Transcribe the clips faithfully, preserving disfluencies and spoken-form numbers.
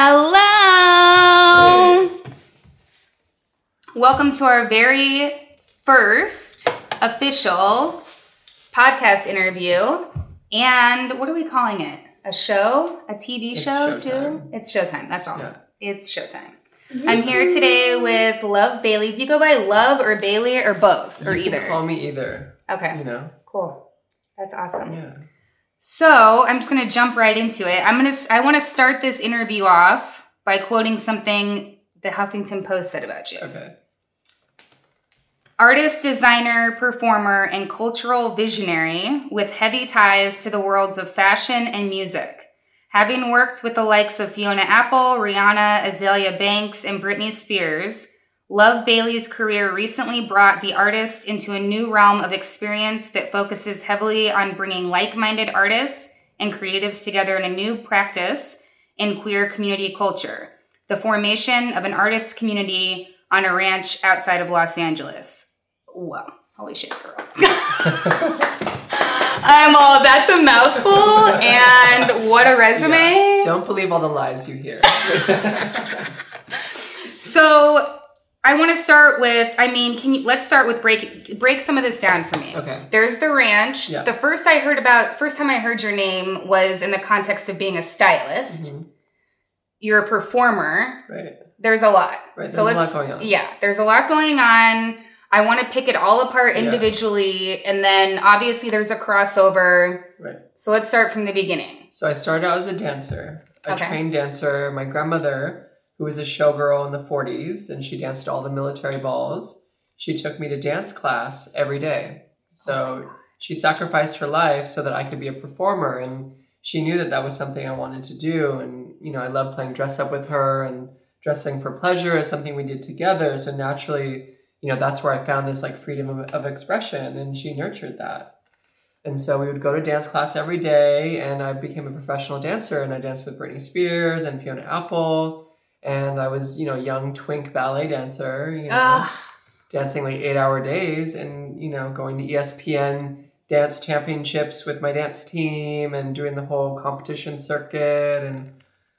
Hello! Hey. Welcome to our very first official podcast interview. And what are we calling it? A show? A T V it's show showtime. too? It's showtime. That's all. Yeah. It's showtime. Mm-hmm. I'm here today with Love Bailey. Do you go by Love or Bailey or both or you either? Can call me either. Okay. You know? Cool. That's awesome. Yeah. So I'm just going to jump right into it. I'm going to, I want to start this interview off by quoting something the Huffington Post said about you. Okay. Artist, designer, performer, and cultural visionary with heavy ties to the worlds of fashion and music. Having worked with the likes of Fiona Apple, Rihanna, Azalea Banks, and Britney Spears, Love Bailey's career recently brought the artist into a new realm of experience that focuses heavily on bringing like-minded artists and creatives together in a new practice in queer community culture, the formation of an artist community on a ranch outside of Los Angeles. Whoa, holy shit, girl. I'm all, that's a mouthful, and what a resume. Yeah. Don't believe all the lies you hear. So... I want to start with, I mean, can you, let's start with break, break some of this down for me. Okay. There's the ranch. Yeah. The first I heard about, first time I heard your name was in the context of being a stylist. Mm-hmm. You're a performer. Right. There's a lot. Right. There's so let's, a lot going on. Yeah. There's a lot going on. I want to pick it all apart individually. Yeah. And then obviously there's a crossover. Right. So let's start from the beginning. So I started out as a dancer, a okay. trained dancer. My grandmother, who was a showgirl in the forties, and she danced all the military balls. She took me to dance class every day. So oh she sacrificed her life so that I could be a performer, and she knew that that was something I wanted to do. And, you know, I loved playing dress up with her, and dressing for pleasure is something we did together. So naturally, you know, that's where I found this like freedom of, of expression, and she nurtured that. And so we would go to dance class every day, and I became a professional dancer, and I danced with Britney Spears and Fiona Apple. And I was, you know, a young twink ballet dancer, you know, Ugh. dancing like eight hour days and, you know, going to E S P N dance championships with my dance team and doing the whole competition circuit and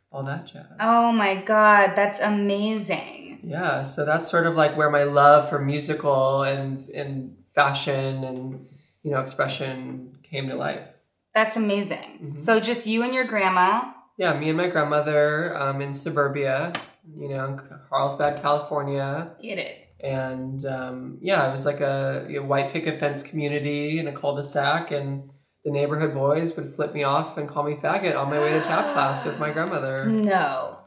all that jazz. Oh my God, that's amazing. Yeah. So that's sort of like where my love for musical and, and fashion and, you know, expression came to life. That's amazing. Mm-hmm. So just you and your grandma. Yeah, me and my grandmother um, in suburbia, you know, in Carlsbad, California. Get it. And um, yeah, it was like a, a white picket fence community in a cul-de-sac, and the neighborhood boys would flip me off and call me faggot on my way to tap class with my grandmother. No.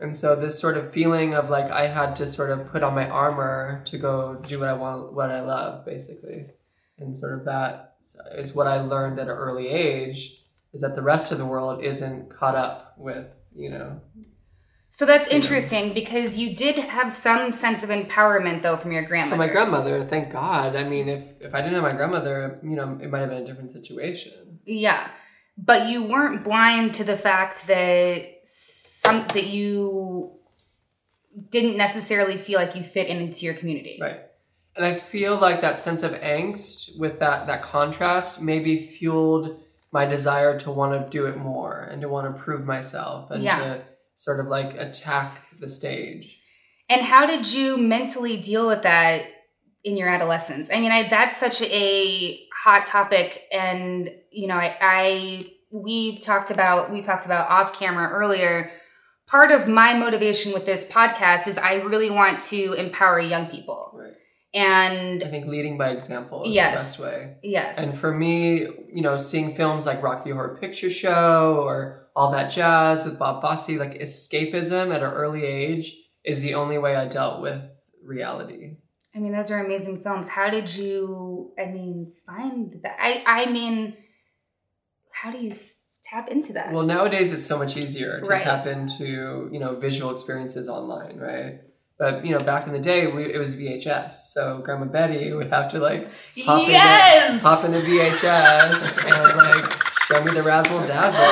And so this sort of feeling of like I had to sort of put on my armor to go do what I want, what I love, basically. And sort of that is what I learned at an early age. Is that the rest of the world isn't caught up with, you know. So that's interesting know. Because you did have some sense of empowerment, though, from your grandmother. From my grandmother, thank God. I mean, if, if I didn't have my grandmother, you know, it might have been a different situation. Yeah. But you weren't blind to the fact that some, that you didn't necessarily feel like you fit in into your community. Right. And I feel like that sense of angst with that, that contrast maybe fueled my desire to want to do it more and to want to prove myself and yeah. to sort of like attack the stage. And how did you mentally deal with that in your adolescence? I mean, I, that's such a hot topic. And, you know, I, I, we've talked about, we talked about off camera earlier. Part of my motivation with this podcast is I really want to empower young people. Right. And I think leading by example is yes, the best way. Yes. And for me, you know, seeing films like Rocky Horror Picture Show or All That Jazz with Bob Fosse, like escapism at an early age is the only way I dealt with reality. I mean, those are amazing films. How did you, I mean, find that? I, I mean, how do you tap into that? Well, nowadays it's so much easier to right. tap into, you know, visual experiences online, right? But, you know, back in the day, we, it was V H S. So Grandma Betty would have to, like, hop, yes! into, hop into V H S and, like, show me the Razzle Dazzle.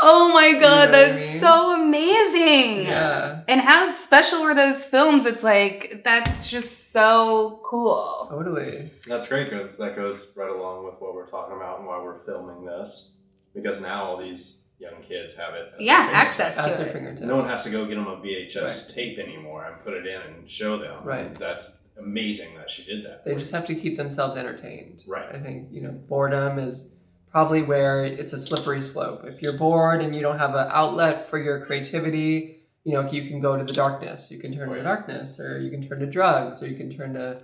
Oh, my God. You know that's I mean? so amazing. Yeah. And how special were those films? It's like, that's just so cool. Totally. That's great because that goes right along with what we're talking about and why we're filming this. Because now all these young kids have it. Yeah, access to it. No one has to go get them a V H S right. tape anymore and put it in and show them. Right. That's amazing that she did that. They just have to keep themselves entertained. Right. I think, you know, boredom is probably where it's a slippery slope. If you're bored and you don't have an outlet for your creativity, you know, you can go to the darkness. You can turn oh, yeah. to darkness, or you can turn to drugs, or you can turn to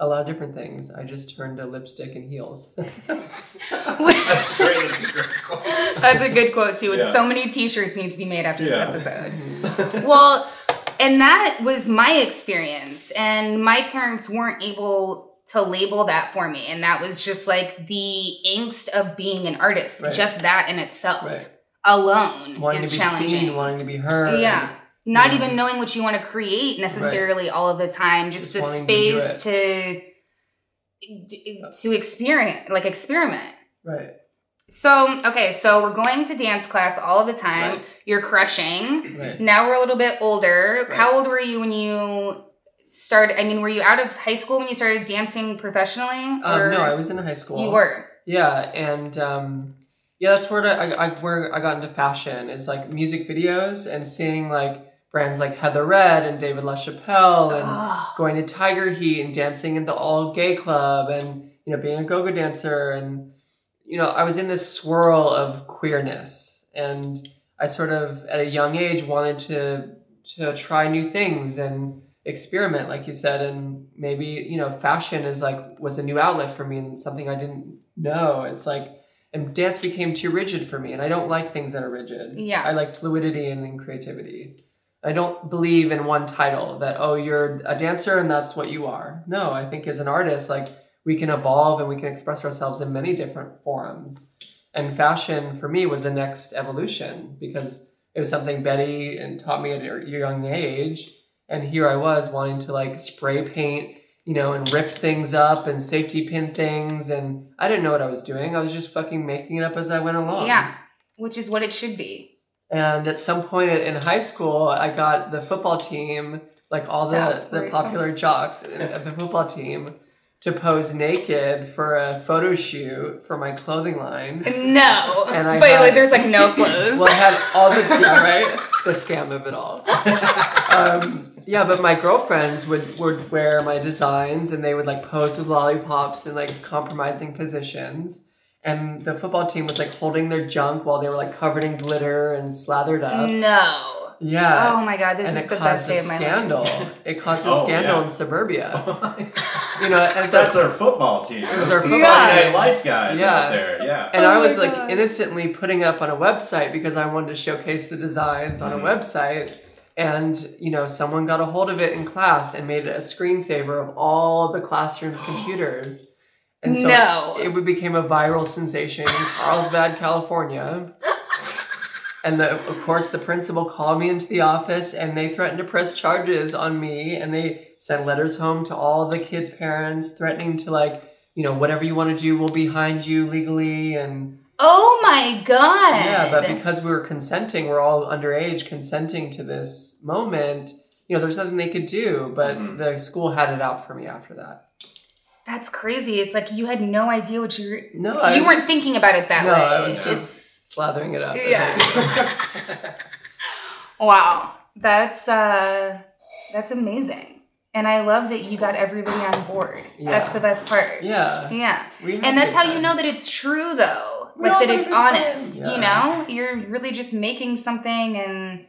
a lot of different things. I just turned to lipstick and heels. That's great. That's a great quote. That's a good quote, too. Yeah. And so many t-shirts need to be made after yeah. this episode. Mm-hmm. Well, and that was my experience. And my parents weren't able to label that for me. And that was just like the angst of being an artist. Right. Just that in itself right. alone wanting is challenging. Wanting to be seen, wanting to be heard. Yeah. Not yeah. even knowing what you want to create necessarily right. all of the time, just, just the space to, to to experience, like experiment. Right. So, okay, so we're going to dance class all of the time. Right. You're crushing. Right. Now we're a little bit older. Right. How old were you when you started? I mean, were you out of high school when you started dancing professionally? Or um, no, I was in high school. You were. Yeah, and... Um, yeah, that's where I, I, where I got into fashion, is like music videos and seeing like brands like Heather Red and David LaChapelle and oh. going to Tiger Heat and dancing in the all gay club and, you know, being a go-go dancer. And, you know, I was in this swirl of queerness, and I sort of at a young age wanted to, to try new things and experiment, like you said. And maybe, you know, fashion is like, was a new outlet for me and something I didn't know. It's like, and dance became too rigid for me, and I don't like things that are rigid. Yeah. I like fluidity and, and creativity. I don't believe in one title that, oh, you're a dancer and that's what you are. No, I think as an artist, like, we can evolve and we can express ourselves in many different forms. And fashion for me was the next evolution, because it was something Betty and taught me at a young age. And here I was wanting to like spray paint, you know, and rip things up and safety pin things. And I didn't know what I was doing. I was just fucking making it up as I went along. Yeah, which is what it should be. And at some point in high school, I got the football team, like all the, the popular jocks of the football team, to pose naked for a photo shoot for my clothing line. No. And I but had, like, there's like no clothes. Well, I had all the, yeah, right? The scam of it all. Um, yeah, but my girlfriends would, would wear my designs, and they would like pose with lollipops in like compromising positions. And the football team was like holding their junk while they were like covered in glitter and slathered up. No. Yeah. Oh my God, this and is the best day of my scandal. life. It caused a oh, scandal yeah. in suburbia. You know, and that's their football team. It was our football yeah. team. They lights guys yeah. out there. Yeah. And oh I was like God. innocently putting up on a website because I wanted to showcase the designs on mm-hmm. a website. And, you know, someone got a hold of it in class and made it a screensaver of all the classroom's computers. And so no. it became a viral sensation in Carlsbad, California. And the, of course, the principal called me into the office, and they threatened to press charges on me. And they sent letters home to all the kids' parents, threatening to, like, you know, whatever you want to do, we'll be behind you legally. And oh my God! Yeah, but because we were consenting, we're all underage consenting to this moment. You know, there's nothing they could do. But mm-hmm. the school had it out for me after that. That's crazy. It's like you had no idea what you were. No, I you was, weren't thinking about it that no, way. No, I was just. It's, slathering it up. Yeah. Wow. That's uh, that's amazing. And I love that you got everybody on board. Yeah. That's the best part. Yeah. Yeah. And that's how time. you know that it's true, though. We like, that it's honest. Yeah. You know? You're really just making something, and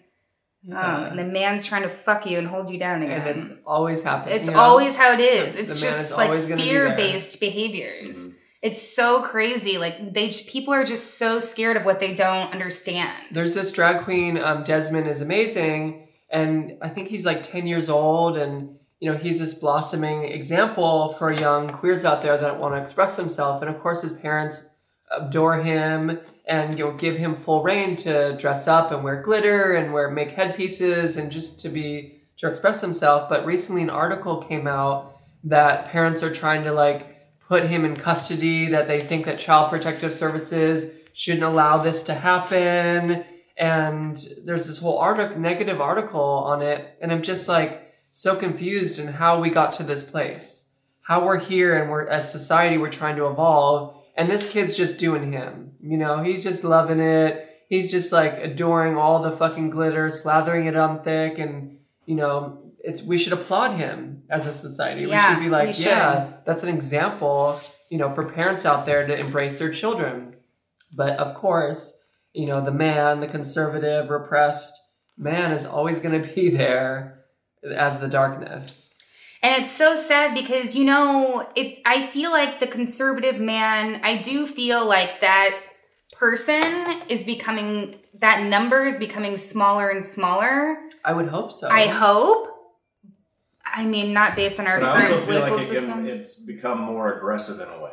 yeah. um, and the man's trying to fuck you and hold you down again. And it's always happening. It's always know? how it is. It's the just, like, fear-based behaviors. Mm-hmm. It's so crazy. Like, they people are just so scared of what they don't understand. There's this drag queen, um, Desmond is Amazing, and I think he's like ten years old, and, you know, he's this blossoming example for young queers out there that want to express themselves. And of course, his parents adore him and, you know, give him full reign to dress up and wear glitter and wear make headpieces and just to be to express himself. But recently, an article came out that parents are trying to like. put him in custody, that they think that Child Protective Services shouldn't allow this to happen. And there's this whole artic- negative article on it. And I'm just like so confused in how we got to this place, how we're here, and we're as society, we're trying to evolve. And this kid's just doing him, you know, he's just loving it. he's just like adoring all the fucking glitter, slathering it on thick, and you know, it's we should applaud him as a society. Yeah, we should be like, should. yeah, that's an example, you know, for parents out there to embrace their children. But of course, you know, the man, the conservative, repressed man is always going to be there as the darkness. And it's so sad because, you know, it, I feel like the conservative man, I do feel like that person is becoming, that number is becoming smaller and smaller. I would hope so. I hope. I mean, not based on our but current I also feel political like it system. Can, it's become more aggressive in a way.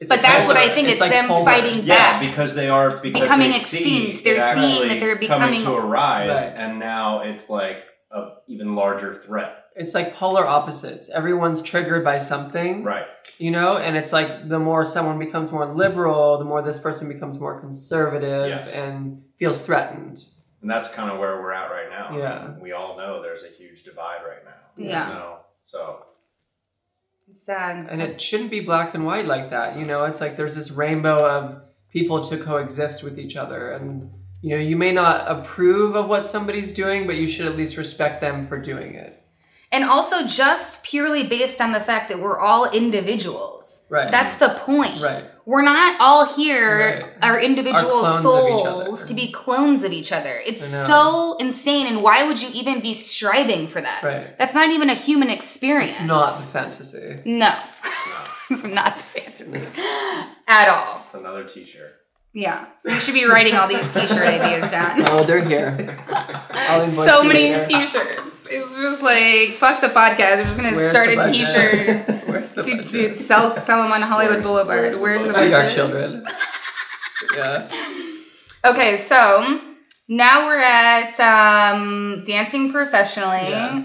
It's but that's colder. what I think. It's, it's like them colder. fighting yeah, back. Yeah, because they are because becoming they extinct. They're seeing that they're becoming... coming to a rise, right. And now it's like an even larger threat. It's like polar opposites. Everyone's triggered by something. Right. You know, and it's like the more someone becomes more liberal, the more this person becomes more conservative yes. and feels threatened. And that's kind of where we're at right now. Yeah. I mean, we all know there's a huge divide right now. Yeah. No, so. It's sad. And it's... it shouldn't be black and white like that. You know, it's like there's this rainbow of people to coexist with each other. And, you know, you may not approve of what somebody's doing, but you should at least respect them for doing it. And also just purely based on the fact that we're all individuals. Right. That's the point. Right. We're not all here, right. our individual our souls, to be clones of each other. It's so insane. And why would you even be striving for that? Right. That's not even a human experience. It's not the fantasy. No. no. It's not the fantasy. At all. It's another t-shirt. Yeah. We should be writing all these t-shirt ideas down. Oh, they're here. So many here. t-shirts. It's just like, fuck the podcast. We're just going to start a t-shirt. Where's the budget? To, to sell, sell them on Hollywood where's, Boulevard. Where's, where's the budget? We are children. Yeah. Okay, so now we're at um, dancing professionally. Yeah.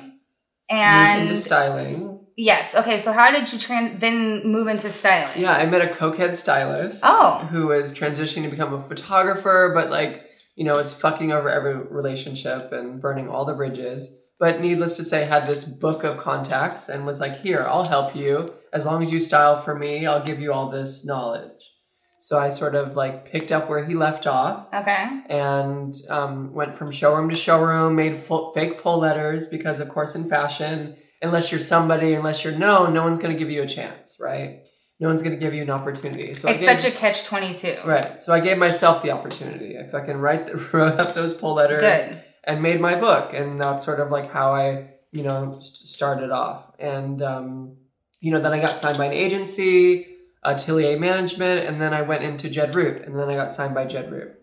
And moved into styling. Yes. Okay, so how did you trans- then move into styling? Yeah, I met a cokehead stylist. Oh. Who was transitioning to become a photographer, but like, you know, was fucking over every relationship and burning all the bridges. But needless to say, had this book of contacts and was like, here, I'll help you. As long as you style for me, I'll give you all this knowledge. So I sort of like picked up where he left off. Okay. And um, went from showroom to showroom, made full, fake poll letters because, of course, in fashion, unless you're somebody, unless you're known, no one's going to give you a chance, right? No one's going to give you an opportunity. So it's gave, such a catch twenty-two. Right. So I gave myself the opportunity. If I can write, the, wrote up those poll letters. Good. And made my book. And that's sort of like how I, you know, st- started off. And, um, you know, then I got signed by an agency, Atelier Management, and then I went into Jed Root. And then I got signed by Jed Root.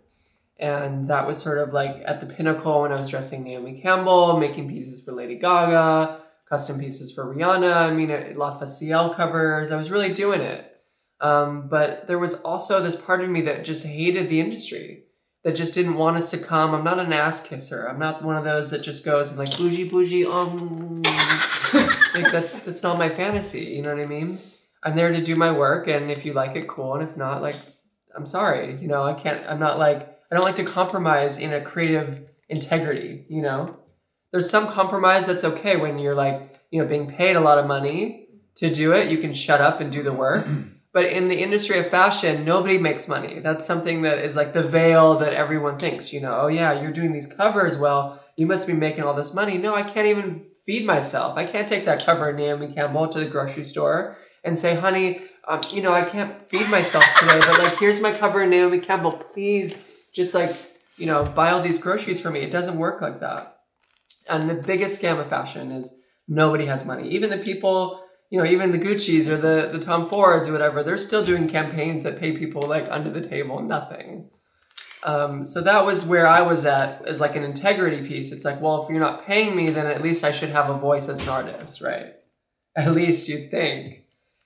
And that was sort of like at the pinnacle when I was dressing Naomi Campbell, making pieces for Lady Gaga, custom pieces for Rihanna. I mean, it, La Facielle covers. I was really doing it. Um, but there was also this part of me that just hated the industry. That just didn't want us to come. I'm not an ass kisser. I'm not one of those that just goes and like bougie bougie um. Like that's that's not my fantasy. You know what I mean? I'm there to do my work, and if you like it, cool. And if not, like, I'm sorry. You know, I can't. I'm not like I don't like to compromise in a creative integrity. You know, there's some compromise that's okay when you're like you know being paid a lot of money to do it. You can shut up and do the work. But in the industry of fashion, nobody makes money. That's something that is like the veil that everyone thinks, you know, oh yeah, you're doing these covers. Well, you must be making all this money. No, I can't even feed myself. I can't take that cover of Naomi Campbell to the grocery store and say, honey, um, you know, I can't feed myself today, but like, here's my cover of Naomi Campbell. Please just like, you know, buy all these groceries for me. It doesn't work like that. And the biggest scam of fashion is nobody has money. Even the people... You know, even the Gucci's or the, the Tom Fords or whatever, they're still doing campaigns that pay people like under the table, nothing. Um, so that was where I was at as like an integrity piece. It's like, well, if you're not paying me, then at least I should have a voice as an artist, right? At least you'd think.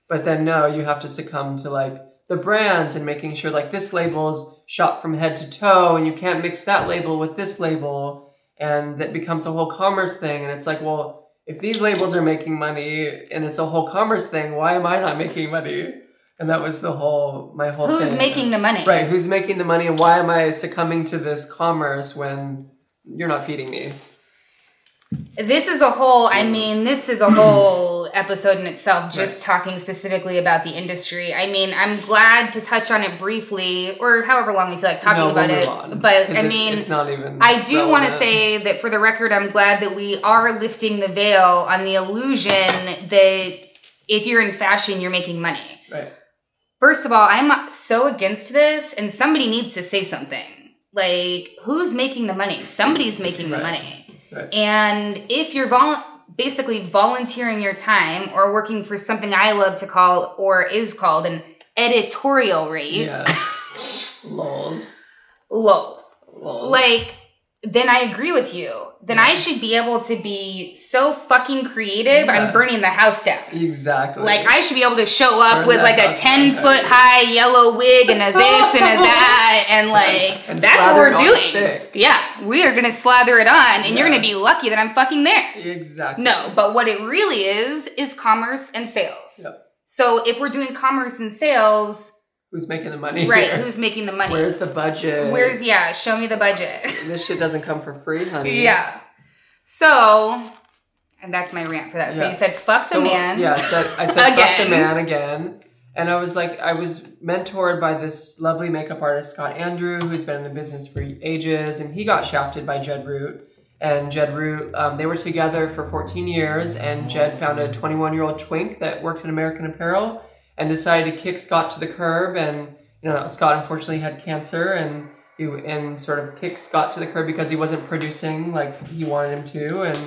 But then no, you have to succumb to like the brands and making sure like this label's shot from head to toe and you can't mix that label with this label. And that becomes a whole commerce thing. And it's like, well, if these labels are making money and it's a whole commerce thing, why am I not making money? And that was the whole, my whole Who's thing. making the money? Right. Who's making the money? And why am I succumbing to this commerce when you're not feeding me? This is a whole, I mean, this is a whole episode in itself, just right. talking specifically about the industry. I mean, I'm glad to touch on it briefly, or however long we feel like talking no, about we'll it. On, but I mean, it's not even I do want to say that for the record, I'm glad that we are lifting the veil on the illusion that if you're in fashion, you're making money. Right. First of all, I'm so against this, and somebody needs to say something. Like, who's making the money? Somebody's making the right. money. Right. And if you're vol- basically volunteering your time or working for something I love to call or is called an editorial read. Yeah. Lols. Lols. Lols. Like, then I agree with you. Then yeah. I should be able to be so fucking creative, yeah. I'm burning the house down. Exactly. Like, I should be able to show up Burn with, like, a ten-foot-high yellow wig and a this and a that, and, like, and that's what we're doing. Thick. Yeah. We are going to slather it on, and yeah. you're going to be lucky that I'm fucking there. Exactly. No, but what it really is is commerce and sales. Yep. So if we're doing commerce and sales... Who's making the money? Right, here? Who's making the money? Where's the budget? Where's, yeah, show me the budget. This shit doesn't come for free, honey. Yeah. So, and that's my rant for that. So yeah. you said, fuck the so, man. Yeah, so I said, fuck the man again. And I was like, I was mentored by this lovely makeup artist, Scott Andrew, who's been in the business for ages. And he got shafted by Jed Root. And Jed Root, um, they were together for fourteen years. And Jed found a twenty-one-year-old twink that worked at American Apparel. And decided to kick Scott to the curb, and you know Scott unfortunately had cancer, and he and sort of kicked Scott to the curb because he wasn't producing like he wanted him to, and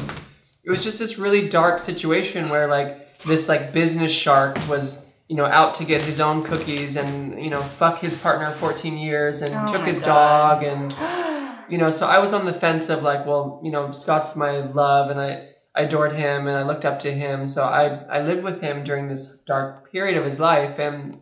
it was just this really dark situation where like this like business shark was you know out to get his own cookies and you know fuck his partner of fourteen years and oh took his God. dog and you know so I was on the fence of like well you know Scott's my love and I. I adored him and I looked up to him. So I, I lived with him during this dark period of his life. And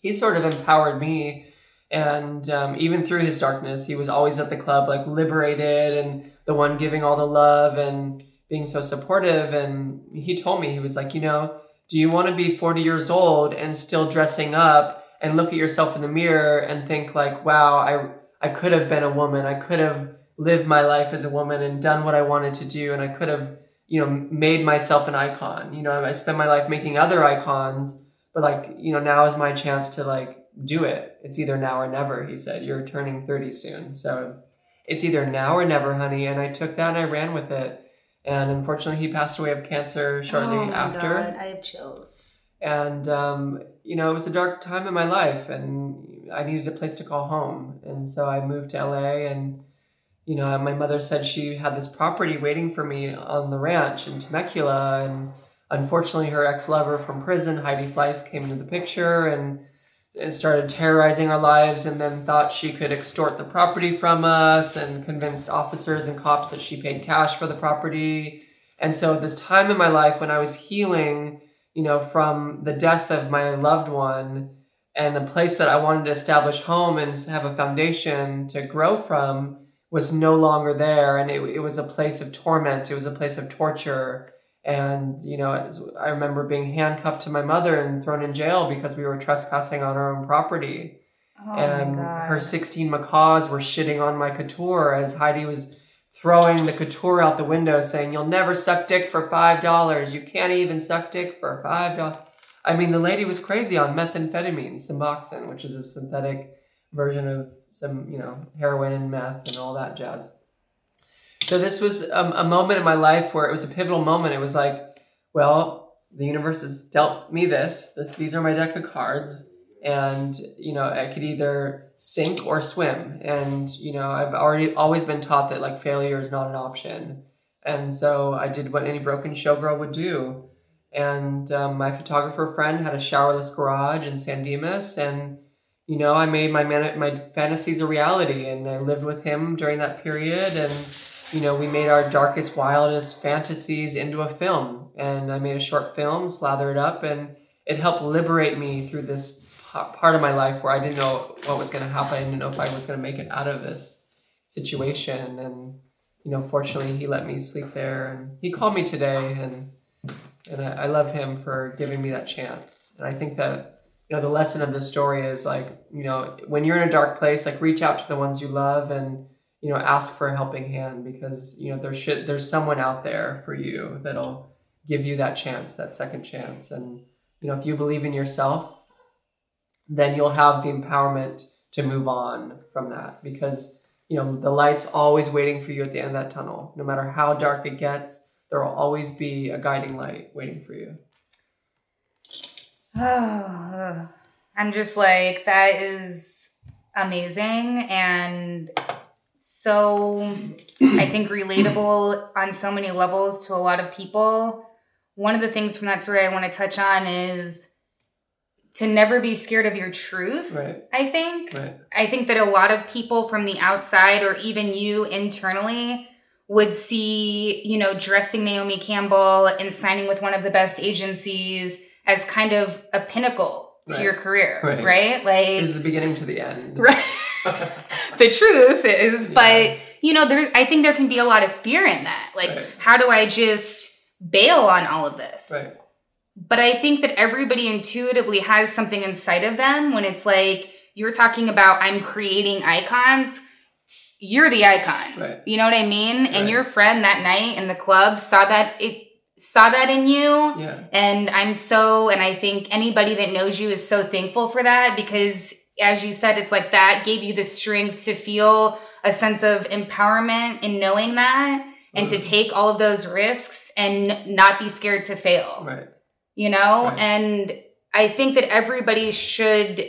he sort of empowered me. And um, even through his darkness, he was always at the club, like liberated and the one giving all the love and being so supportive. And he told me, he was like, you know, do you want to be forty years old and still dressing up and look at yourself in the mirror and think like, wow, I I could have been a woman. I could have lived my life as a woman and done what I wanted to do. And I could have you know, made myself an icon, you know, I spent my life making other icons, but like, you know, now is my chance to like, do it. It's either now or never. He said, you're turning thirty soon. So it's either now or never, honey. And I took that and I ran with it. And unfortunately he passed away of cancer shortly oh after. God, I have chills. And, um, you know, it was a dark time in my life and I needed a place to call home. And so I moved to L A and you know, my mother said she had this property waiting for me on the ranch in Temecula. And unfortunately, her ex-lover from prison, Heidi Fleiss, came into the picture and, and started terrorizing our lives and then thought she could extort the property from us and convinced officers and cops that she paid cash for the property. And so this time in my life when I was healing, you know, from the death of my loved one and the place that I wanted to establish home and have a foundation to grow from, was no longer there. And it, it was a place of torment. It was a place of torture. And, you know, was, I remember being handcuffed to my mother and thrown in jail because we were trespassing on our own property. Oh and her sixteen macaws were shitting on my couture as Heidi was throwing the couture out the window saying, you'll never suck dick for five dollars. You can't even suck dick for five dollars. I mean, the lady was crazy on methamphetamine, Suboxone, which is a synthetic version of some, you know, heroin and meth and all that jazz. So this was a, a moment in my life where it was a pivotal moment. It was like, well, the universe has dealt me this. this these are my deck of cards. And, you know, I could either sink or swim. And, you know, I've already always been taught that, like, failure is not an option. And so I did what any broken showgirl would do. And um, my photographer friend had a showerless garage in San Dimas. And you know, I made my man- my fantasies a reality, and I lived with him during that period. And, you know, we made our darkest, wildest fantasies into a film. And I made a short film, Slather It Up, and it helped liberate me through this part of my life where I didn't know what was going to happen. I didn't know if I was going to make it out of this situation. And, you know, fortunately, he let me sleep there. And he called me today, and and I, I love him for giving me that chance. And I think that, you know, the lesson of the story is like, you know, when you're in a dark place, like reach out to the ones you love and, you know, ask for a helping hand, because, you know, there's shit, there's someone out there for you that'll give you that chance, that second chance. And, you know, if you believe in yourself, then you'll have the empowerment to move on from that, because, you know, the light's always waiting for you at the end of that tunnel. No matter how dark it gets, there will always be a guiding light waiting for you. Oh, I'm just like, that is amazing. And so I think relatable on so many levels to a lot of people. One of the things from that story I want to touch on is to never be scared of your truth, right. I think. Right. I think that a lot of people from the outside, or even you internally, would see, you know, dressing Naomi Campbell and signing with one of the best agencies as kind of a pinnacle to right. your career, right? right? Like, it's the beginning to the end. Right. The truth is, yeah. but, you know, there, I think there can be a lot of fear in that. Like, right. how do I just bail on all of this? Right. But I think that everybody intuitively has something inside of them when it's like, you're talking about, I'm creating icons. You're the icon. Right. You know what I mean? Right. And your friend that night in the club saw that it saw that in you. Yeah. And I'm so, and I think anybody that knows you is so thankful for that, because as you said, it's like that gave you the strength to feel a sense of empowerment in knowing that, and mm-hmm. to take all of those risks and not be scared to fail. Right. You know, right. and I think that everybody should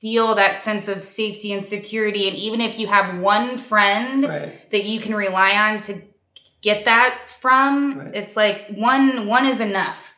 feel that sense of safety and security. And even if you have one friend right. that you can rely on to get that from, right. it's like one one is enough.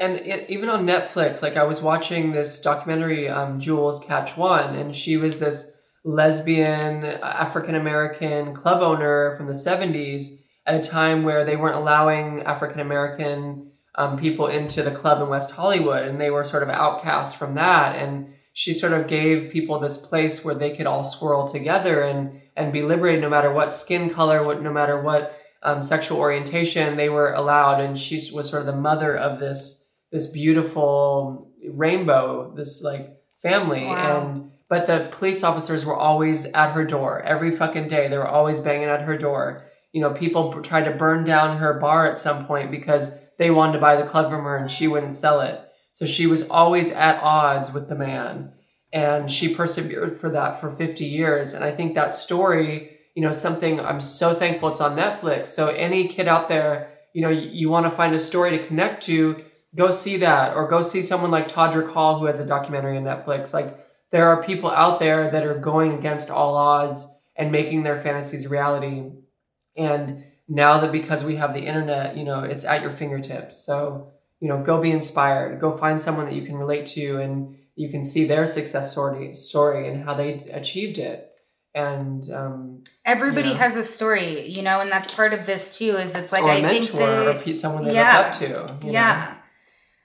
And it, even on Netflix, like I was watching this documentary, um, Jewel's Catch One, and she was this lesbian African-American club owner from the seventies at a time where they weren't allowing African-American Um, people into the club in West Hollywood, and they were sort of outcast from that. And she sort of gave people this place where they could all swirl together and and be liberated, no matter what skin color, what no matter what um, sexual orientation, they were allowed. And she was sort of the mother of this this beautiful rainbow, this like family. Wow. And but the police officers were always at her door every fucking day. They were always banging at her door. You know, people tried to burn down her bar at some point because they wanted to buy the club from her and she wouldn't sell it. So she was always at odds with the man, and she persevered for that for fifty years. And I think that story, you know, something I'm so thankful it's on Netflix. So any kid out there, you know, you, you want to find a story to connect to, go see that, or go see someone like Todrick Hall, who has a documentary on Netflix. Like, there are people out there that are going against all odds and making their fantasies reality. And now that because we have the internet, you know, it's at your fingertips. So, you know, go be inspired. Go find someone that you can relate to, and you can see their success story, story and how they achieved it. And um, everybody you know. has a story, you know, and that's part of this too. Is it's like or a I mentor think that, or someone they yeah, look up to. You yeah. know?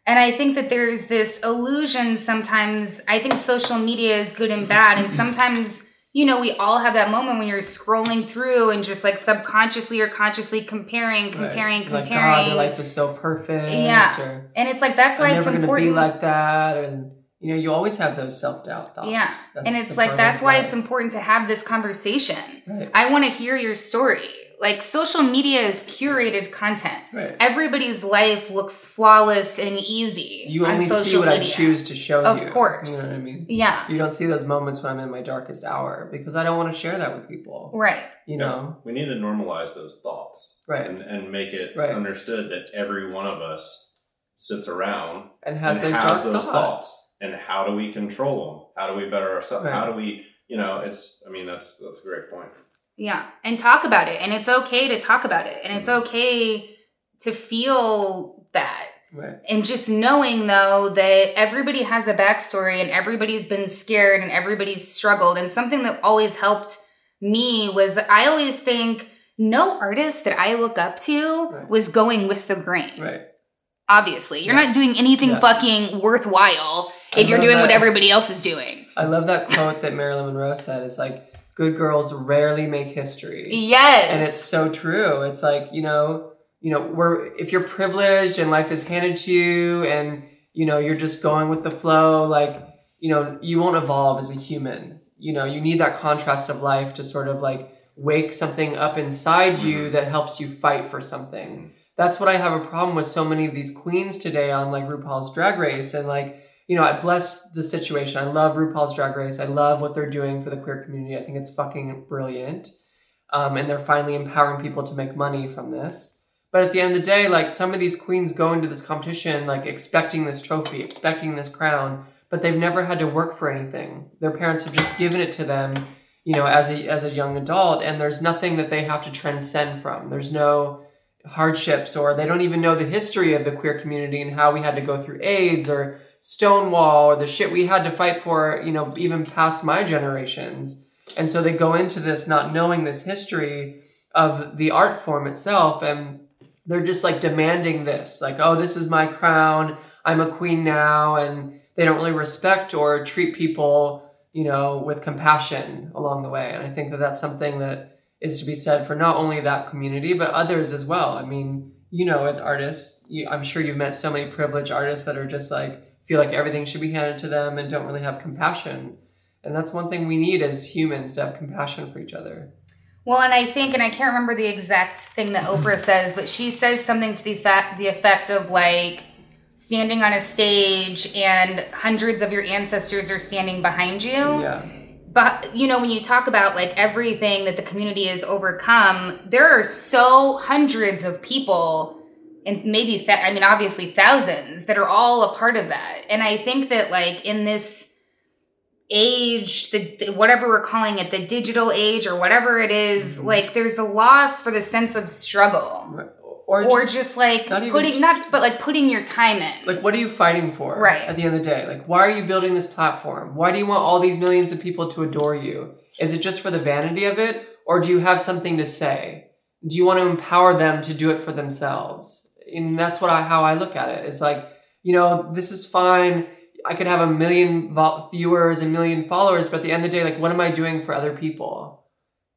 And I think that there's this illusion sometimes. I think social media is good and bad, and sometimes. You know, we all have that moment when you're scrolling through and just like subconsciously or consciously comparing, comparing, right. comparing. Like, God, their life is so perfect. Yeah. Or, and it's like, that's why it's important. I'm never going to be like that. And, you know, you always have those self-doubt thoughts. Yeah. That's and it's like, that's why life. It's important to have this conversation. Right. I want to hear your story. Like, social media is curated content. Right. Everybody's life looks flawless and easy. You only on see what media. I choose to show of you. Of course. You know what I mean? Yeah. You don't see those moments when I'm in my darkest hour, because I don't want to share that with people. Right. You yeah. know? We need to normalize those thoughts. Right. And, and make it right. understood that every one of us sits around and has and those, has dark those thoughts. thoughts. And how do we control them? How do we better ourselves? Right. How do we, you know, it's, I mean, that's that's a great point. Yeah. And talk about it. And it's okay to talk about it. And it's okay to feel that. Right. And just knowing, though, that everybody has a backstory, and everybody's been scared, and everybody's struggled. And something that always helped me was I always think no artist that I look up to right. was going with the grain. Right. Obviously. You're yeah. not doing anything yeah. fucking worthwhile if I you're doing that. What everybody else is doing. I love that quote that Marilyn Monroe said. It's like, good girls rarely make history. Yes. And it's so true. It's like, you know, you know, we're if you're privileged and life is handed to you, and, you know, you're just going with the flow, like, you know, you won't evolve as a human. You know, you need that contrast of life to sort of like wake something up inside mm-hmm. you that helps you fight for something. Mm-hmm. That's what I have a problem with so many of these queens today on like RuPaul's Drag Race. And like, you know, I bless the situation. I love RuPaul's Drag Race. I love what they're doing for the queer community. I think it's fucking brilliant. Um, and they're finally empowering people to make money from this. But at the end of the day, like some of these queens go into this competition, like expecting this trophy, expecting this crown, but they've never had to work for anything. Their parents have just given it to them, you know, as a, as a young adult. And there's nothing that they have to transcend from. There's no hardships, or they don't even know the history of the queer community and how we had to go through AIDS or Stonewall or the shit we had to fight for, you know, even past my generations. And so they go into this not knowing this history of the art form itself. And they're just like demanding this, like, oh, this is my crown. I'm a queen now. And they don't really respect or treat people, you know, with compassion along the way. And I think that that's something that is to be said for not only that community, but others as well. I mean, you know, as artists, you, I'm sure you've met so many privileged artists that are just like, feel like everything should be handed to them and don't really have compassion. And that's one thing we need as humans, to have compassion for each other. Well, and I think, and I can't remember the exact thing that Oprah says, but she says something to the effect, the effect of like standing on a stage and hundreds of your ancestors are standing behind you. Yeah. But, you know, when you talk about like everything that the community has overcome, there are so hundreds of people and maybe, th- I mean, obviously thousands that are all a part of that. And I think that like in this age, the whatever we're calling it, the digital age or whatever it is, mm-hmm. like there's a loss for the sense of struggle, right. or, or just, just like not putting str- not but like putting your time in. Like, what are you fighting for? Right. At the end of the day, like, why are you building this platform? Why do you want all these millions of people to adore you? Is it just for the vanity of it, or do you have something to say? Do you want to empower them to do it for themselves? And that's what I, how I look at it. It's like, you know, this is fine. I could have a million viewers, a million followers, but at the end of the day, like, what am I doing for other people?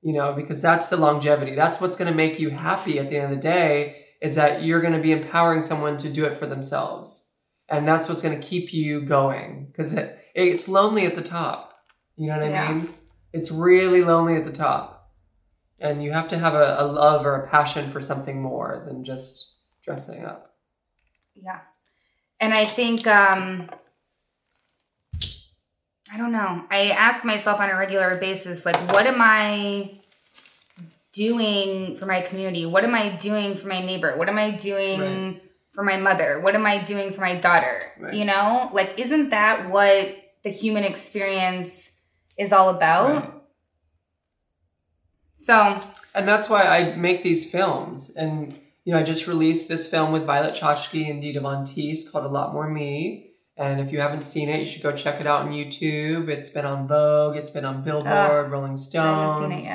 You know, because that's the longevity. That's what's going to make you happy at the end of the day, is that you're going to be empowering someone to do it for themselves. And that's what's going to keep you going, because it, it's lonely at the top. You know what I yeah. mean? It's really lonely at the top. And you have to have a, a love or a passion for something more than just dressing up. Yeah. And I think... um I don't know. I ask myself on a regular basis, like, what am I doing for my community? What am I doing for my neighbor? What am I doing right. for my mother? What am I doing for my daughter? Right. You know, like, isn't that what the human experience is all about? Right. So. And that's why I make these films. And, you know, I just released this film with Violet Chachki and Dita Von Teese called A Lot More Me. And if you haven't seen it, you should go check it out on YouTube. It's been on Vogue. It's been on Billboard, Ugh, Rolling Stones,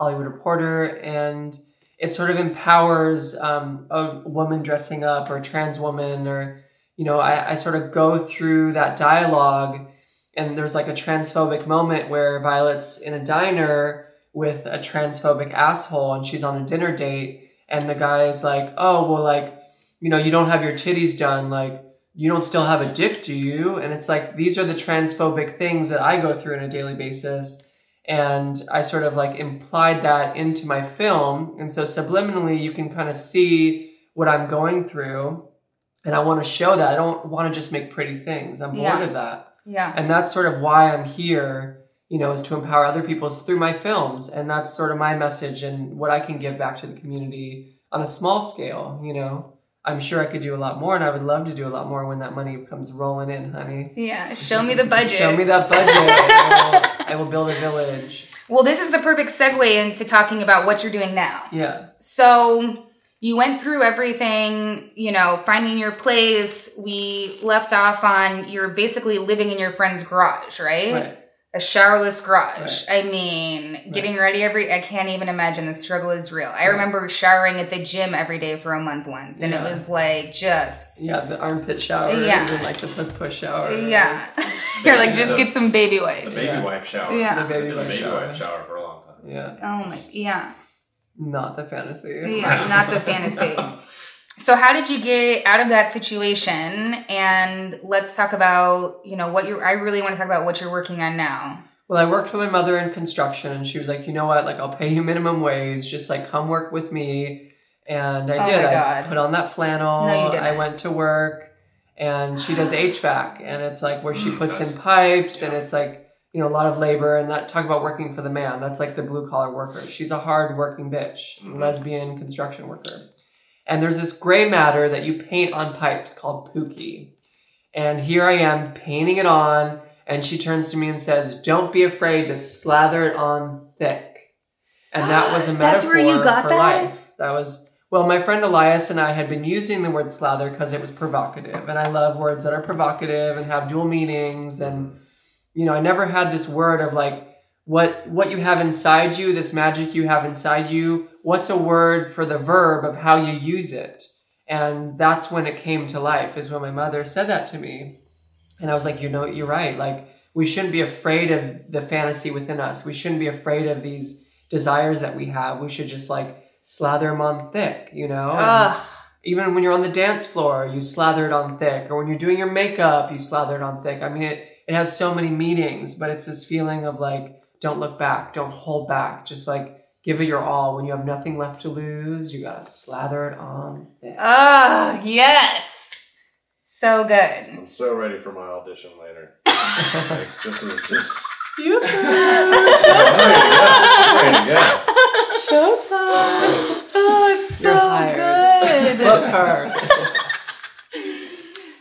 Hollywood Reporter. And it sort of empowers um, a woman dressing up, or a trans woman, or, you know, I, I sort of go through that dialogue. And there's like a transphobic moment where Violet's in a diner with a transphobic asshole, and she's on a dinner date. And the guy's like, oh, well, like, you know, you don't have your titties done. Like, you don't still have a dick, do you? And it's like, these are the transphobic things that I go through on a daily basis. And I sort of like implied that into my film. And so subliminally, you can kind of see what I'm going through. And I want to show that. I don't want to just make pretty things. I'm bored yeah. of that. Yeah. And that's sort of why I'm here, you know, is to empower other people through my films. And that's sort of my message and what I can give back to the community on a small scale, you know. I'm sure I could do a lot more, and I would love to do a lot more when that money comes rolling in, honey. Yeah, show me the budget. Show me that budget. I, will, I will build a village. Well, this is the perfect segue into talking about what you're doing now. Yeah. So you went through everything, you know, finding your place. We left off on you're basically living in your friend's garage, right? Right. A showerless garage. Right. I mean, right. getting ready every... I can't even imagine. The struggle is real. I right. remember showering at the gym every day for a month once. And yeah. it was like just... Yeah, the armpit shower. Yeah. And like the push-push shower. Yeah. You're like, just the, get some baby wipes. The baby yeah. wipe shower. Yeah. The baby, wipe, the baby shower. wipe shower for a long time. Yeah. Oh my... Yeah. Not the fantasy. Yeah, not the fantasy. So how did you get out of that situation? And let's talk about, you know, what you're, I really want to talk about what you're working on now. well, I worked for my mother in construction, and she was like, you know what, like, I'll pay you minimum wage. Just, like, come work with me. And I oh did. My God. I put on that flannel. No, you didn't. I went to work, and she does H V A C, and it's, like, where she puts That's, in pipes, yeah. and it's, like, you know, a lot of labor, and that, talk about working for the man. That's, like, the blue-collar worker. She's a hard-working bitch, mm-hmm. lesbian construction worker. And there's this gray matter that you paint on pipes called pookie. And here I am painting it on, and she turns to me and says, don't be afraid to slather it on thick. And that was a metaphor That's where you got for that? Life. That was, well, my friend Elias and I had been using the word slather because it was provocative. And I love words that are provocative and have dual meanings. And, you know, I never had this word of like, what what you have inside you, this magic you have inside you, what's a word for the verb of how you use it? And that's when it came to life, is when my mother said that to me. And I was like, you know, you're right. Like, we shouldn't be afraid of the fantasy within us. We shouldn't be afraid of these desires that we have. We should just, like, slather them on thick, you know? Ugh. Even when you're on the dance floor, you slather it on thick. Or when you're doing your makeup, you slather it on thick. I mean, it, it has so many meanings, but it's this feeling of, like, don't look back. Don't hold back. Just, like, give it your all. When you have nothing left to lose, you gotta slather it on thick. Ah, yes. So good. I'm so ready for my audition later. Like, this is just... You can. Showtime. Showtime. Oh, it's You're so hired. Good. Love her.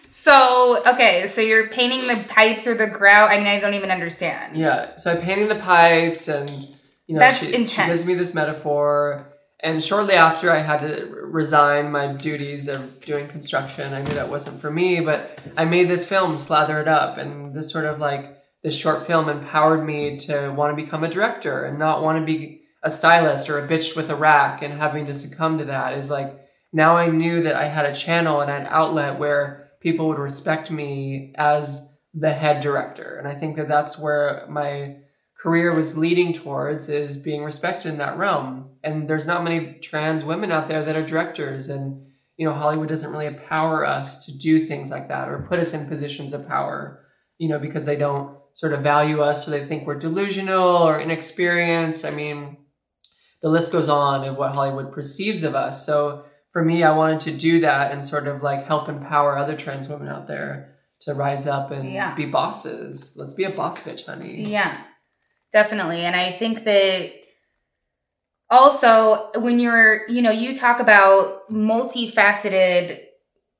So, okay, so you're painting the pipes or the grout. I mean, I don't even understand. Yeah, so I'm painting the pipes, and, you know, That's she, intense. she gives me this metaphor. And shortly after, I had to resign my duties of doing construction. I knew that wasn't for me, but I made this film, Slather It Up. And this sort of like, this short film empowered me to want to become a director and not want to be a stylist or a bitch with a rack, and having to succumb to that is like, now I knew that I had a channel and an outlet where people would respect me as the head director. And I think that that's where my career was leading towards, is being respected in that realm. And there's not many trans women out there that are directors. And, you know, Hollywood doesn't really empower us to do things like that or put us in positions of power, you know, because they don't sort of value us, or they think we're delusional or inexperienced. I mean, the list goes on of what Hollywood perceives of us. So for me, I wanted to do that and sort of like help empower other trans women out there to rise up and yeah. be bosses. Let's be a boss bitch, honey. Yeah, definitely. And I think that also, when you're, you know, you talk about multifaceted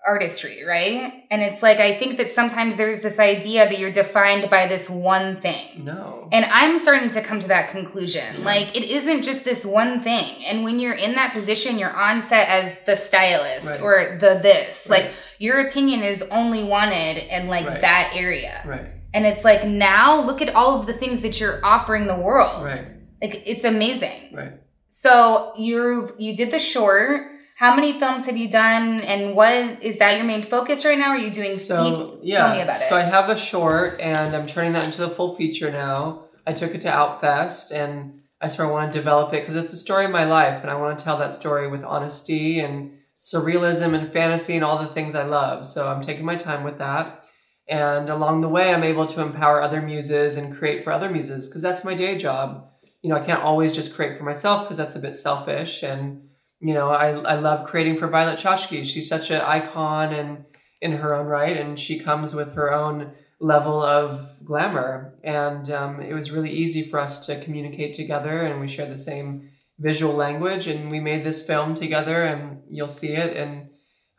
artistry, right? And it's like, I think that sometimes there's this idea that you're defined by this one thing. No. And I'm starting to come to that conclusion. Yeah. Like, it isn't just this one thing. And when you're in that position, you're on set as the stylist right. or the this. Right. Like, your opinion is only wanted in, like, right. that area. Right. And it's like, now look at all of the things that you're offering the world. Right. Like, it's amazing. Right. So you you did the short. How many films have you done, and what is that your main focus right now? Are you doing? So deep? yeah, tell me about it. So I have a short, and I'm turning that into a full feature now. I took it to Outfest, and I sort of want to develop it because it's a story of my life, and I want to tell that story with honesty and surrealism and fantasy and all the things I love. So I'm taking my time with that, and along the way, I'm able to empower other muses and create for other muses because that's my day job. You know, I can't always just create for myself because that's a bit selfish. And, you know, I, I love creating for Violet Chachki. She's such an icon and in her own right. And she comes with her own level of glamour. And um, it was really easy for us to communicate together. And we share the same visual language. And we made this film together. And you'll see it and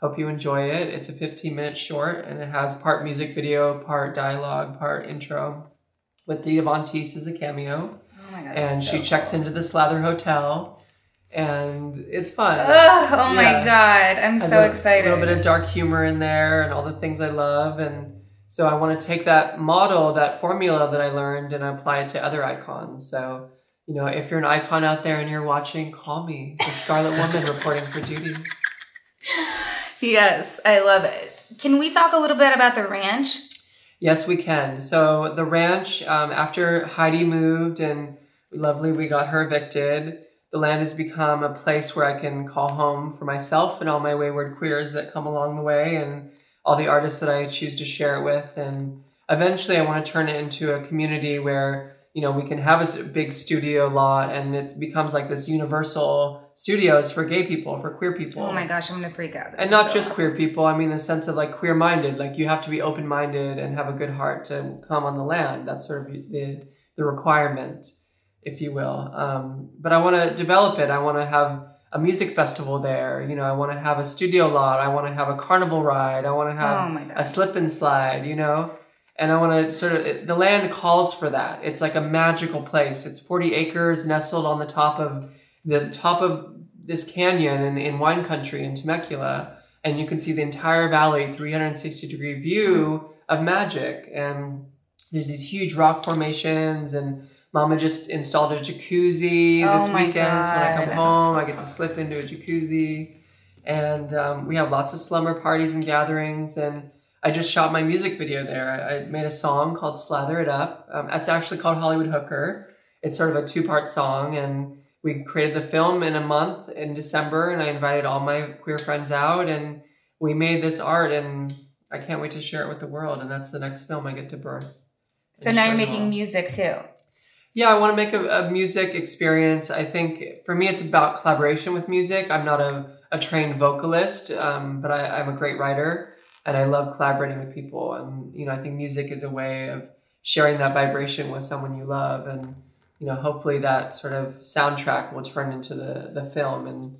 hope you enjoy it. It's a fifteen-minute short. And it has part music video, part dialogue, part intro. With Dita Von Teese as a cameo. Oh my God, and she so checks cool. into the Slather Hotel, and it's fun. Ugh, oh yeah. my God, I'm so a, excited. A little bit of dark humor in there and all the things I love. And so I want to take that model, that formula that I learned, and I apply it to other icons. So, you know, if you're an icon out there and you're watching, call me. The Scarlet Woman reporting for duty. Yes, I love it. Can we talk a little bit about the ranch? Yes, we can. So the ranch, um, after Heidi moved and lovely, we got her evicted. The land has become a place where I can call home for myself and all my wayward queers that come along the way and all the artists that I choose to share it with. And eventually I want to turn it into a community where, you know, we can have a big studio lot and it becomes like this universal studios for gay people, for queer people. Oh my gosh, I'm going to freak out. This and not so just awesome. Queer people. I mean, the sense of like queer minded, like you have to be open minded and have a good heart to come on the land. That's sort of the the requirement, if you will. Um, but I want to develop it. I want to have a music festival there. You know, I want to have a studio lot. I want to have a carnival ride. I want to have oh my God. a slip and slide, you know. And I want to sort of, the land calls for that. It's like a magical place. It's forty acres nestled on the top of the top of this canyon in, in wine country in Temecula. And you can see the entire valley, three hundred sixty degree view of magic. And there's these huge rock formations. And Mama just installed a jacuzzi oh this weekend. God. So when I come home, I get to slip into a jacuzzi. And um, we have lots of slumber parties and gatherings. And I just shot my music video there. I, I made a song called Slather It Up. Um, it's actually called Hollywood Hooker. It's sort of a two-part song. And we created the film in a month in December. And I invited all my queer friends out. And we made this art. And I can't wait to share it with the world. And that's the next film I get to birth. So now you're making music too. Yeah, I want to make a, a music experience. I think for me, it's about collaboration with music. I'm not a, a trained vocalist, um, but I, I'm a great writer. And I love collaborating with people. And, you know, I think music is a way of sharing that vibration with someone you love. And, you know, hopefully that sort of soundtrack will turn into the, the film. And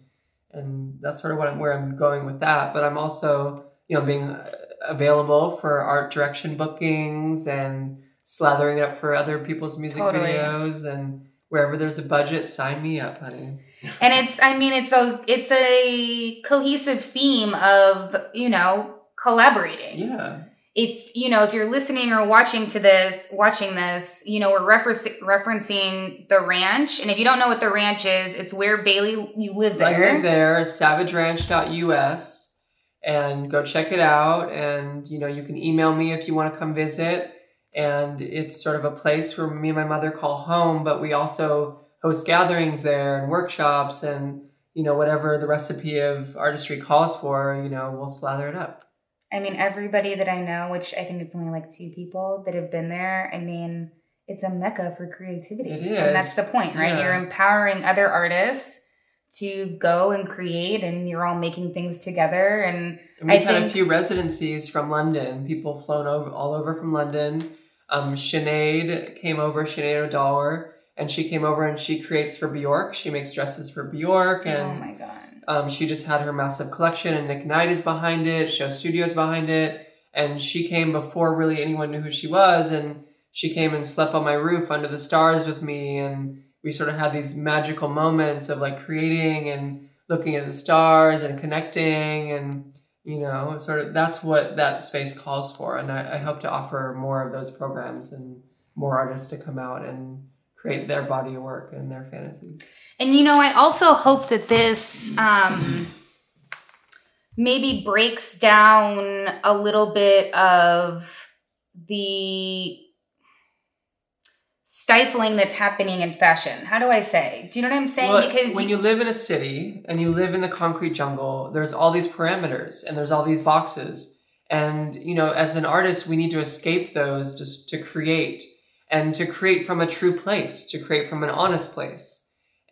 and that's sort of what I'm, where I'm going with that. But I'm also, you know, being available for art direction bookings and slathering it up for other people's music totally. videos. And wherever there's a budget, sign me up, honey. And it's, I mean, it's a it's a cohesive theme of, you know, collaborating. Yeah. If, you know, if you're listening or watching to this, watching this, you know, we're refer- referencing The Ranch. And if you don't know what The Ranch is, it's where Bailey, you live there. I live there, savage ranch dot U S, and go check it out. And, you know, you can email me if you want to come visit. And it's sort of a place where me and my mother call home, but we also host gatherings there and workshops and, you know, whatever the recipe of artistry calls for, you know, we'll slather it up. I mean, everybody that I know, which I think it's only like two people that have been there. I mean, it's a mecca for creativity. It is. And that's the point, right? Yeah. You're empowering other artists to go and create, and you're all making things together. And, and we've I had think- a few residencies from London. People flown over all over from London. Um, Sinead came over, Sinead O'Dollar, and she came over and she creates for Bjork. She makes dresses for Bjork. And oh, my God. Um, she just had her massive collection, and Nick Knight is behind it. Show Studios behind it. And she came before really anyone knew who she was. And she came and slept on my roof under the stars with me. And we sort of had these magical moments of like creating and looking at the stars and connecting. And, you know, sort of that's what that space calls for. And I, I hope to offer more of those programs and more artists to come out and create their body of work and their fantasies. And, you know, I also hope that this um, maybe breaks down a little bit of the stifling that's happening in fashion. How do I say? Do you know what I'm saying? Well, because when you, you live in a city and you live in the concrete jungle, there's all these parameters and there's all these boxes. And, you know, as an artist, we need to escape those just to create, and to create from a true place, to create from an honest place.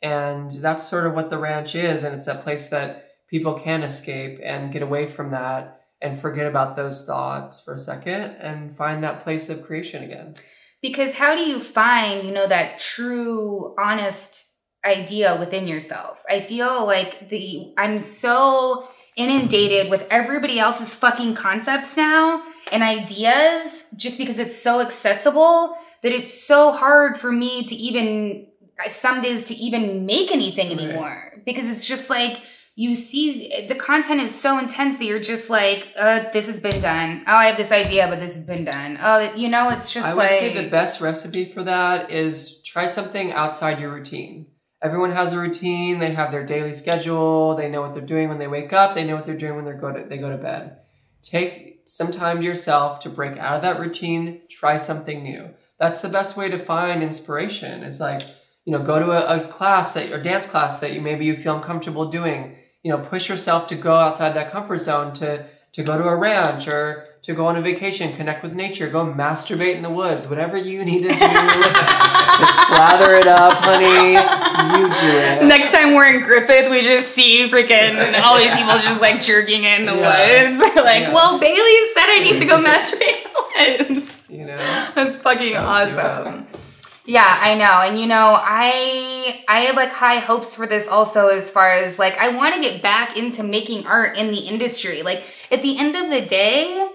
And that's sort of what The Ranch is. And it's a place that people can escape and get away from that and forget about those thoughts for a second and find that place of creation again. Because how do you find, you know, that true, honest idea within yourself? I feel like the I'm so inundated with everybody else's fucking concepts now and ideas just because it's so accessible that it's so hard for me to even... some days to even make anything anymore, right? Because it's just like you see the content is so intense that you're just like, uh, this has been done. Oh, I have this idea, but this has been done. Oh, you know, it's just I like. I would say the best recipe for that is try something outside your routine. Everyone has a routine. They have their daily schedule. They know what they're doing when they wake up. They know what they're doing when they go to, they go to bed. Take some time to yourself to break out of that routine. Try something new. That's the best way to find inspiration. It's like, you know, go to a, a class that or dance class that you maybe you feel uncomfortable doing. You know, push yourself to go outside that comfort zone to to go to a ranch or to go on a vacation, connect with nature, go masturbate in the woods, whatever you need to do. Just slather it up, honey. You do it. Next time we're in Griffith, we just see freaking all these people just like jerking in the yeah. woods. Like, yeah. well, Bailey said I need to go masturbate in the woods. You know? That's fucking awesome. Yeah, I know. And you know, I I have like high hopes for this also, as far as like I want to get back into making art in the industry. Like at the end of the day,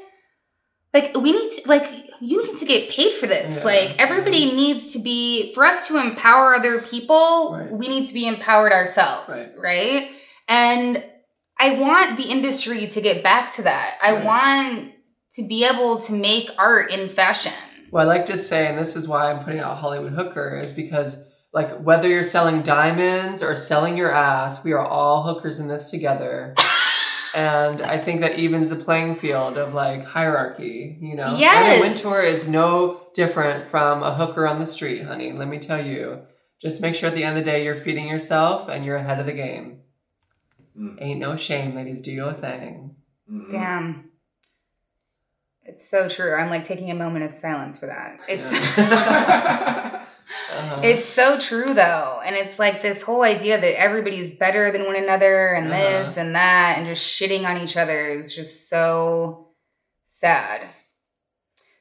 like we need to like you need to get paid for this. Yeah. Like everybody mm-hmm. needs to be, for us to empower other people, right. we need to be empowered ourselves, right? right? And I want the industry to get back to that. I right. want to be able to make art in fashion. Well, I like to say, and this is why I'm putting out Hollywood Hooker, is because like whether you're selling diamonds or selling your ass, we are all hookers in this together. And I think that evens the playing field of like hierarchy, you know? Yes. And a wintour is no different from a hooker on the street, honey. Let me tell you, just make sure at the end of the day you're feeding yourself and you're ahead of the game. Mm. Ain't no shame, ladies. Do your thing. Mm-hmm. Damn. It's so true. I'm like taking a moment of silence for that. It's yeah. uh-huh. It's so true though. And it's like this whole idea that everybody's better than one another and uh-huh. this and that and just shitting on each other is just so sad.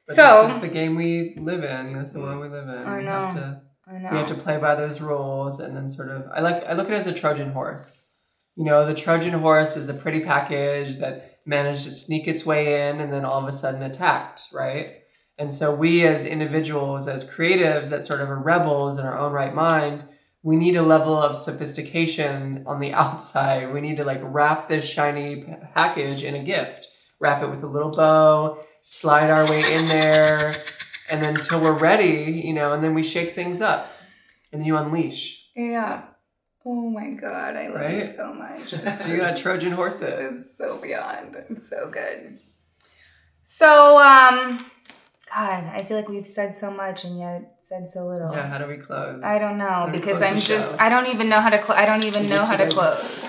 But so this is the game we live in. That's the one we live in. I know. We have to, I know. We have to play by those rules and then sort of I like I look at it as a Trojan horse. You know, the Trojan horse is the pretty package that managed to sneak its way in and then all of a sudden attacked, right? And so we as individuals, as creatives that sort of are rebels in our own right mind, we need a level of sophistication on the outside. We need to like wrap this shiny package in a gift, wrap it with a little bow, slide our way in there, and then till we're ready, you know, and then we shake things up and then you unleash. Yeah. Oh my God, I love right? you so much. So you got Trojan horses. It's so beyond. It's so good. So, um, God, I feel like we've said so much and yet said so little. Yeah, how do we close? I don't know do because I'm just, show? I don't even know how to, cl- I don't even know how to close.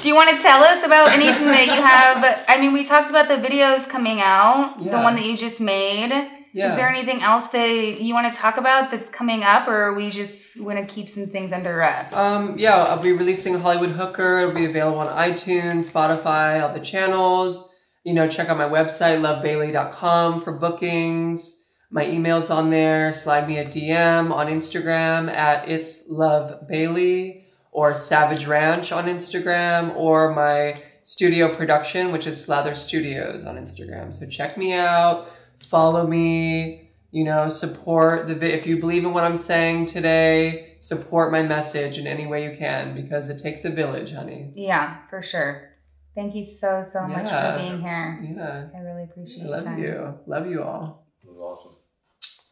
Do you want to tell us about anything that you have? I mean, we talked about the videos coming out, yeah. the one that you just made. Yeah. Is there anything else that you want to talk about that's coming up, or are we just want to keep some things under wraps? Um, yeah, I'll be releasing Hollywood Hooker. It'll be available on iTunes, Spotify, all the channels. You know, check out my website, love bailey dot com for bookings. My email's on there. Slide me a D M on Instagram at It's Love Bailey or Savage Ranch on Instagram, or my studio production, which is Slather Studios on Instagram. So check me out. Follow me, you know, support the vi- if you believe in what I'm saying today, support my message in any way you can, because it takes a village, honey. Yeah, for sure. Thank you so, so yeah. much for being here. Yeah. I really appreciate it. I love time. you. Love you all. It was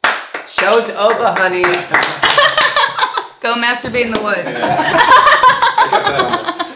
awesome. Show's over, honey. Go masturbate in the woods. Yeah.